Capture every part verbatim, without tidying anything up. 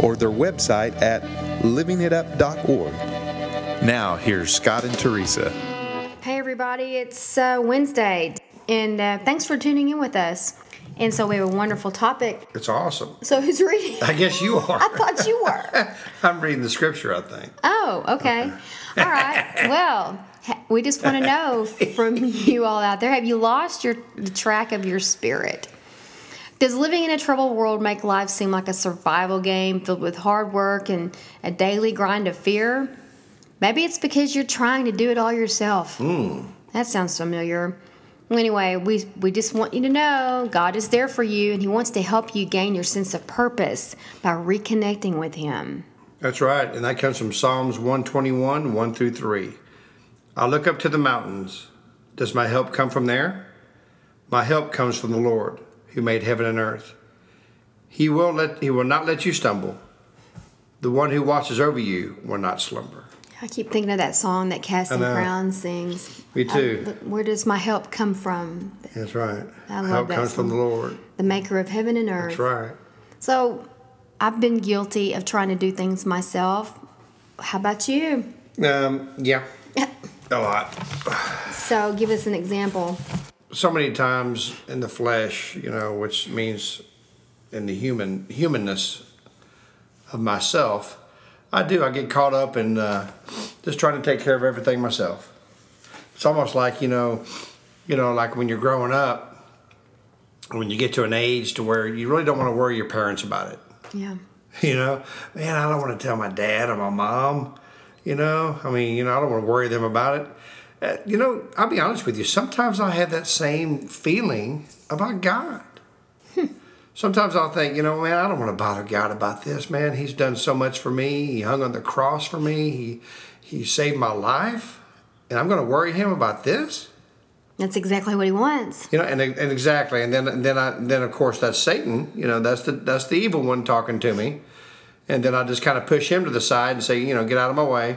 or their website at living it up dot org. Now here's Scott and Teresa. Hey everybody, it's uh, Wednesday and uh, thanks for tuning in with us. And so we have a wonderful topic. It's awesome. So who's reading? I guess you are. I thought you were. I'm reading the scripture, I think. Oh, okay. All right. Well, we just want to know from you all out there, have you lost your the track of your spirit? Does living in a troubled world make life seem like a survival game filled with hard work and a daily grind of fear? Maybe it's because you're trying to do it all yourself. Mm. That sounds familiar. Anyway, we we just want you to know God is there for you, and He wants to help you gain your sense of purpose by reconnecting with Him. That's right, and that comes from Psalms one twenty-one, one through three. I look up to the mountains. Does my help come from there? My help comes from the Lord, who made heaven and earth. He will let He will not let you stumble. The one who watches over you will not slumber. I keep thinking of that song that Casting Crowns sings. Me too. Uh, where does my help come from? That's right. I love help that comes song. From the Lord, the maker of heaven and earth. That's right. So I've been guilty of trying to do things myself. How about you? Um, yeah, a lot. So give us an example. So many times in the flesh, you know, which means in the human humanness of myself, I do. I get caught up in uh, just trying to take care of everything myself. It's almost like, you know, you know, like when you're growing up, when you get to an age to where you really don't want to worry your parents about it. Yeah. You know, man, I don't want to tell my dad or my mom, you know. I mean, you know, I don't want to worry them about it. Uh, you know, I'll be honest with you. Sometimes I have that same feeling about God. Hmm. Sometimes I'll think, you know, man, I don't want to bother God about this, man. He's done so much for me. He hung on the cross for me. He he saved my life. And I'm going to worry him about this? That's exactly what he wants. You know, and, and exactly. And then and then I then of course that's Satan, you know, that's the that's the evil one talking to me. And then I just kind of push him to the side and say, you know, get out of my way.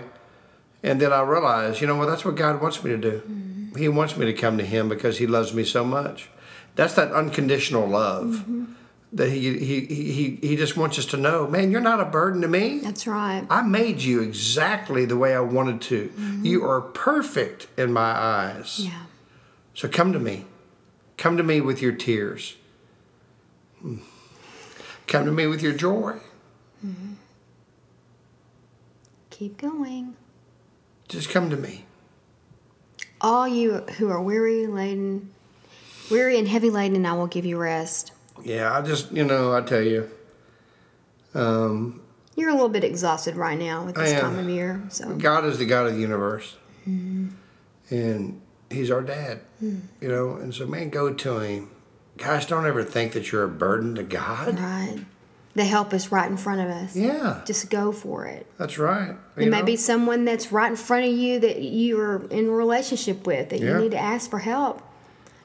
And then I realize, you know, well, that's what God wants me to do. Mm-hmm. He wants me to come to him because he loves me so much. That's that unconditional love. Mm-hmm. That he, he he he just wants us to know, man, you're not a burden to me. That's right. I made you exactly the way I wanted to. Mm-hmm. You are perfect in my eyes. Yeah. So come to me. Come to me with your tears. Come to me with your joy. Mm-hmm. Keep going. Just come to me. All you who are weary laden, weary and heavy laden, and I will give you rest. Yeah, I just, you know, I tell you. Um, You're a little bit exhausted right now with this time of year. So God is the God of the universe. Mm-hmm. And he's our dad, mm-hmm. you know. And so, man, go to him. Gosh, don't ever think that you're a burden to God. Right. The help is right in front of us. Yeah. Just go for it. That's right. There may be someone that's right in front of you that you are in a relationship with that yeah. you need to ask for help.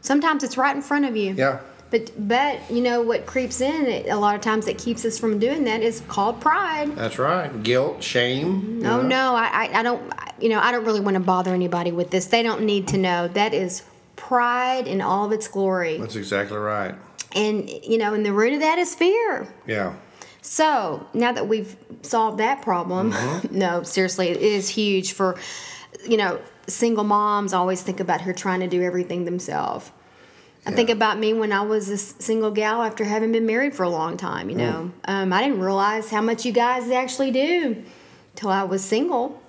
Sometimes it's right in front of you. Yeah. But, but you know, what creeps in a lot of times that keeps us from doing that is called pride. That's right. Guilt, shame. No, know. no, I, I don't, you know, I don't really want to bother anybody with this. They don't need to know. That is pride in all of its glory. That's exactly right. And, you know, and the root of that is fear. Yeah. So, now that we've solved that problem, mm-hmm. no, seriously, it is huge for, you know, single moms always think about her trying to do everything themselves. I yeah. think about me when I was a single gal after having been married for a long time, you know. Mm. Um, I didn't realize how much you guys actually do until I was single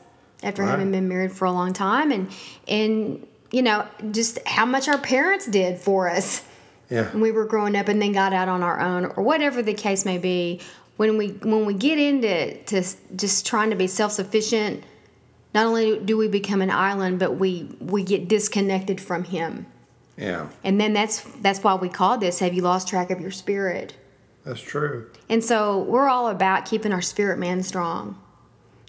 after right. having been married for a long time. And, and you know, just how much our parents did for us yeah. when we were growing up and then got out on our own or whatever the case may be. When we when we get into to just trying to be self-sufficient, not only do we become an island, but we, we get disconnected from him. Yeah. And then that's that's why we call this, have you lost track of your spirit? That's true. And so we're all about keeping our spirit man strong.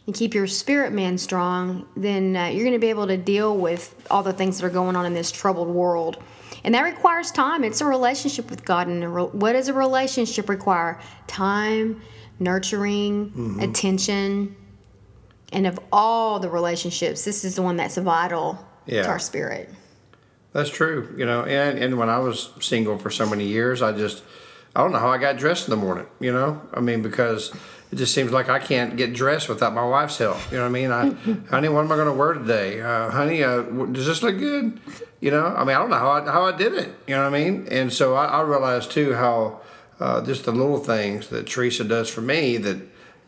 and keep your spirit man strong, then uh, you're going to be able to deal with all the things that are going on in this troubled world. And that requires time. It's a relationship with God. And a re- what does a relationship require? Time, nurturing, mm-hmm. attention. And of all the relationships, this is the one that's vital yeah. to our spirit. That's true. You know, and, and when I was single for so many years, I just, I don't know how I got dressed in the morning, you know? I mean, because it just seems like I can't get dressed without my wife's help. You know what I mean? I, honey, what am I going to wear today? Uh, honey, uh, does this look good? You know, I mean, I don't know how I, how I did it. You know what I mean? And so I, I realized, too, how uh, just the little things that Teresa does for me that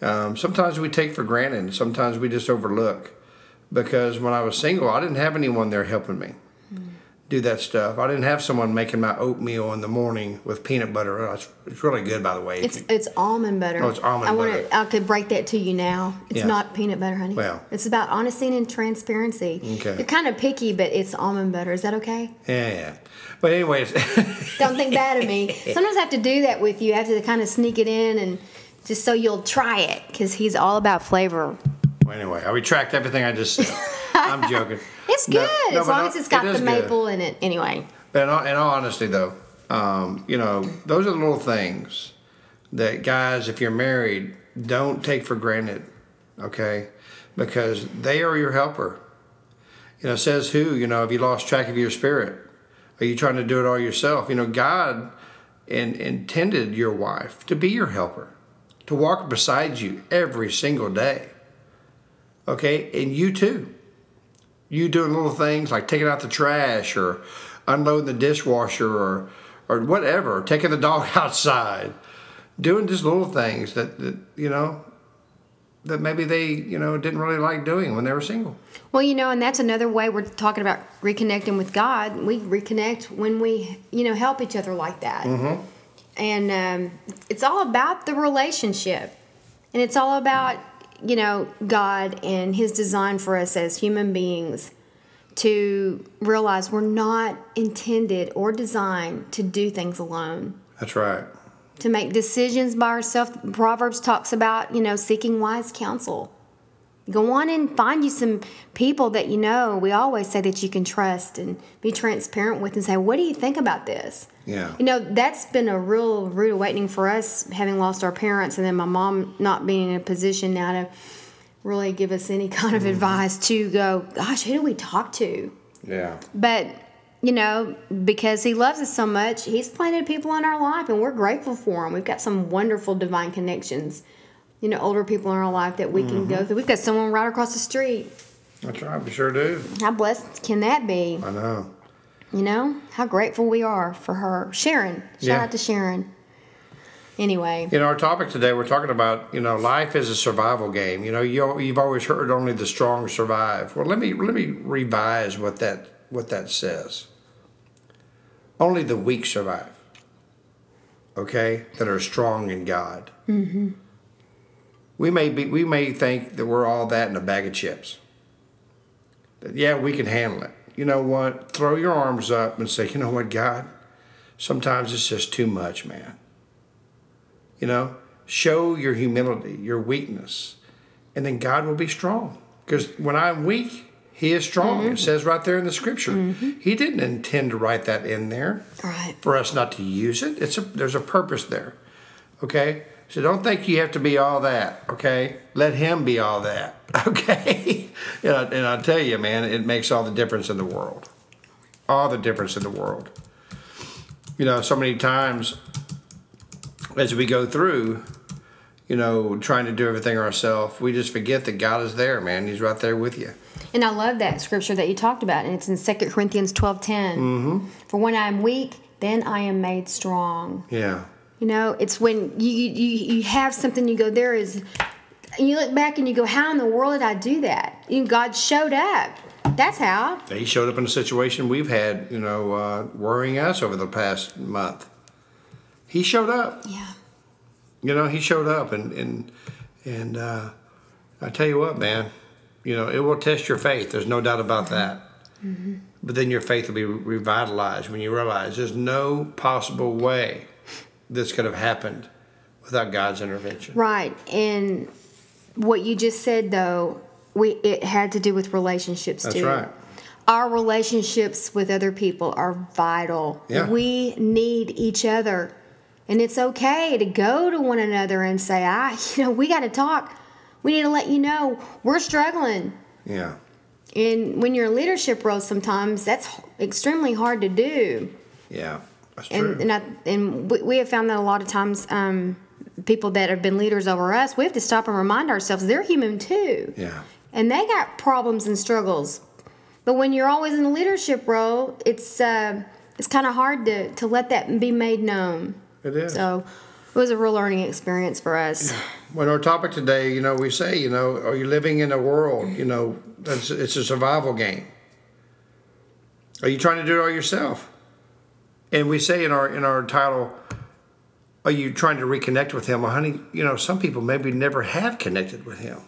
um, sometimes we take for granted and sometimes we just overlook. Because when I was single, I didn't have anyone there helping me do that stuff. I didn't have someone making my oatmeal in the morning with peanut butter. It's really good, by the way. It's you, it's almond butter. Oh, it's almond I butter. I want I could break that to you now. It's yeah. not peanut butter, honey. Well, it's about honesty and transparency. Okay. You're kind of picky, but it's almond butter. Is that okay? Yeah, yeah. But anyways, don't think bad of me. Sometimes I have to do that with you. I have to kind of sneak it in, and just so you'll try it, because he's all about flavor. Well, anyway, I retract everything I just said. I'm joking. It's good, no, no, as long no, as it's got it the maple good. in it. Anyway. But in all, in all honesty, though, um, you know, those are the little things that, guys, if you're married, don't take for granted, okay? Because they are your helper. You know, says who, you know, have you lost track of your spirit? Are you trying to do it all yourself? You know, God in, intended your wife to be your helper, to walk beside you every single day, okay? And you, too. You doing little things like taking out the trash or unloading the dishwasher or or whatever, taking the dog outside, doing just little things that, that, you know, that maybe they, you know, didn't really like doing when they were single. Well, you know, and that's another way we're talking about reconnecting with God. We reconnect when we, you know, help each other like that. Mm-hmm. And um, it's all about the relationship. And it's all about... you know, God and His design for us as human beings to realize we're not intended or designed to do things alone. That's right. To make decisions by ourselves. Proverbs talks about, you know, seeking wise counsel. Go on and find you some people that, you know, we always say that you can trust and be transparent with and say, what do you think about this? Yeah. You know, that's been a real rude awakening for us, having lost our parents and then my mom not being in a position now to really give us any kind of mm-hmm. advice to go, gosh, who do we talk to? Yeah. But, you know, because He loves us so much, He's planted people in our life and we're grateful for them. We've got some wonderful divine connections. You know, older people in our life that we can mm-hmm. go through. We've got someone right across the street. That's right. We sure do. How blessed can that be? I know. You know, how grateful we are for her. Sharon. Shout yeah. out to Sharon. Anyway. In our topic today, we're talking about, you know, life is a survival game. You know, you, you've always heard only the strong survive. Well, let me let me revise what that what that says. Only the weak survive. Okay? That are strong in God. Mm-hmm. We may be, we may think that we're all that in a bag of chips. That, yeah, we can handle it. You know what? Throw your arms up and say, you know what, God? Sometimes it's just too much, man. You know? Show your humility, your weakness, and then God will be strong. Because when I'm weak, He is strong. Mm-hmm. It says right there in the Scripture. Mm-hmm. He didn't intend to write that in there right. for us not to use it. It's a, there's a purpose there. Okay? So don't think you have to be all that, okay? Let Him be all that, okay? and, I, and I tell you, man, it makes all the difference in the world. All the difference in the world. You know, so many times as we go through, you know, trying to do everything ourselves, we just forget that God is there, man. He's right there with you. And I love that scripture that you talked about, and it's in Second Corinthians twelve ten. Mm-hmm. For when I am weak, then I am made strong. Yeah. You know, it's when you, you you have something, you go, there is, and you look back and you go, how in the world did I do that? And God showed up. That's how. He showed up in a situation we've had, you know, uh, worrying us over the past month. He showed up. Yeah. You know, He showed up. And, and, and uh, I tell you what, man, you know, it will test your faith. There's no doubt about that. Mm-hmm. But then your faith will be revitalized when you realize there's no possible way this could have happened without God's intervention. Right. And what you just said, though, we it had to do with relationships, too. That's right. Our relationships with other people are vital. Yeah. We need each other. And it's okay to go to one another and say, "I, you know, we got to talk. We need to let you know we're struggling." Yeah. And when you're in leadership roles, sometimes that's extremely hard to do. Yeah, that's true. And and, I, and we, we have found that a lot of times, um, people that have been leaders over us, we have to stop and remind ourselves they're human too. Yeah. And they got problems and struggles. But when you're always in a leadership role, it's uh, it's kind of hard to to let that be made known. It is. So it was a real learning experience for us. Well, our topic today, you know, we say, you know, are you living in a world, you know, that's, it's a survival game? Are you trying to do it all yourself? And we say in our in our title, are you trying to reconnect with him? Well, honey, you know, some people maybe never have connected with him.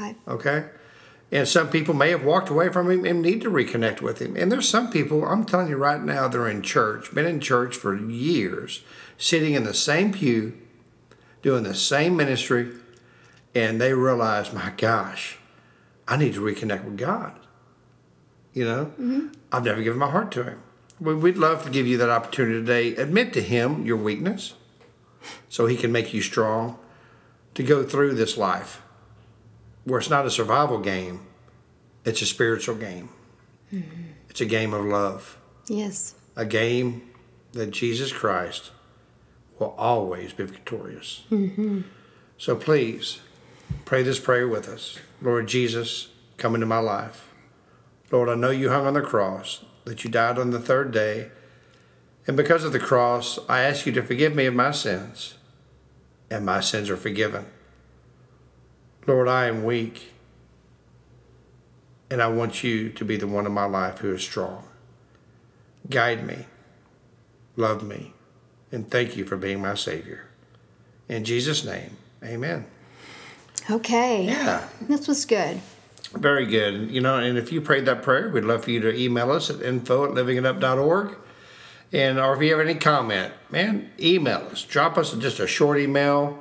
Right. Okay? And some people may have walked away from him and need to reconnect with him. And there's some people, I'm telling you right now, they're in church, been in church for years, sitting in the same pew, doing the same ministry, and they realize, my gosh, I need to reconnect with God. You know, mm-hmm. I've never given my heart to him. We'd love to give you that opportunity today. Admit to him your weakness so he can make you strong to go through this life, where it's not a survival game, it's a spiritual game. Mm-hmm. It's a game of love. Yes. A game that Jesus Christ will always be victorious. Mm-hmm. So please, pray this prayer with us. Lord Jesus, come into my life. Lord, I know you hung on the cross, that you died on the third day, and because of the cross, I ask you to forgive me of my sins, and my sins are forgiven. Lord, I am weak, and I want you to be the one in my life who is strong. Guide me, love me, and thank you for being my Savior. In Jesus' name, amen. Okay. Yeah. This was good. Very good. You know, and if you prayed that prayer, we'd love for you to email us at info at living it up dot org. And or if you have any comment, man, email us. Drop us just a short email.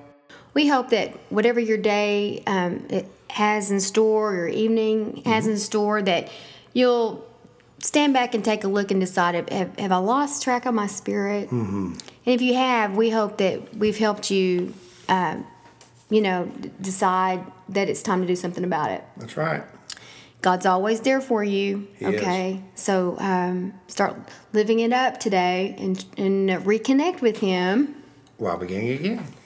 We hope that whatever your day um, it has in store, your evening has mm-hmm. in store, that you'll stand back and take a look and decide, have, have I lost track of my spirit? Mm-hmm. And if you have, we hope that we've helped you, uh, you know, d- decide that it's time to do something about it. That's right. God's always there for you. He okay, is. So um, start living it up today and, and reconnect with him. While beginning again.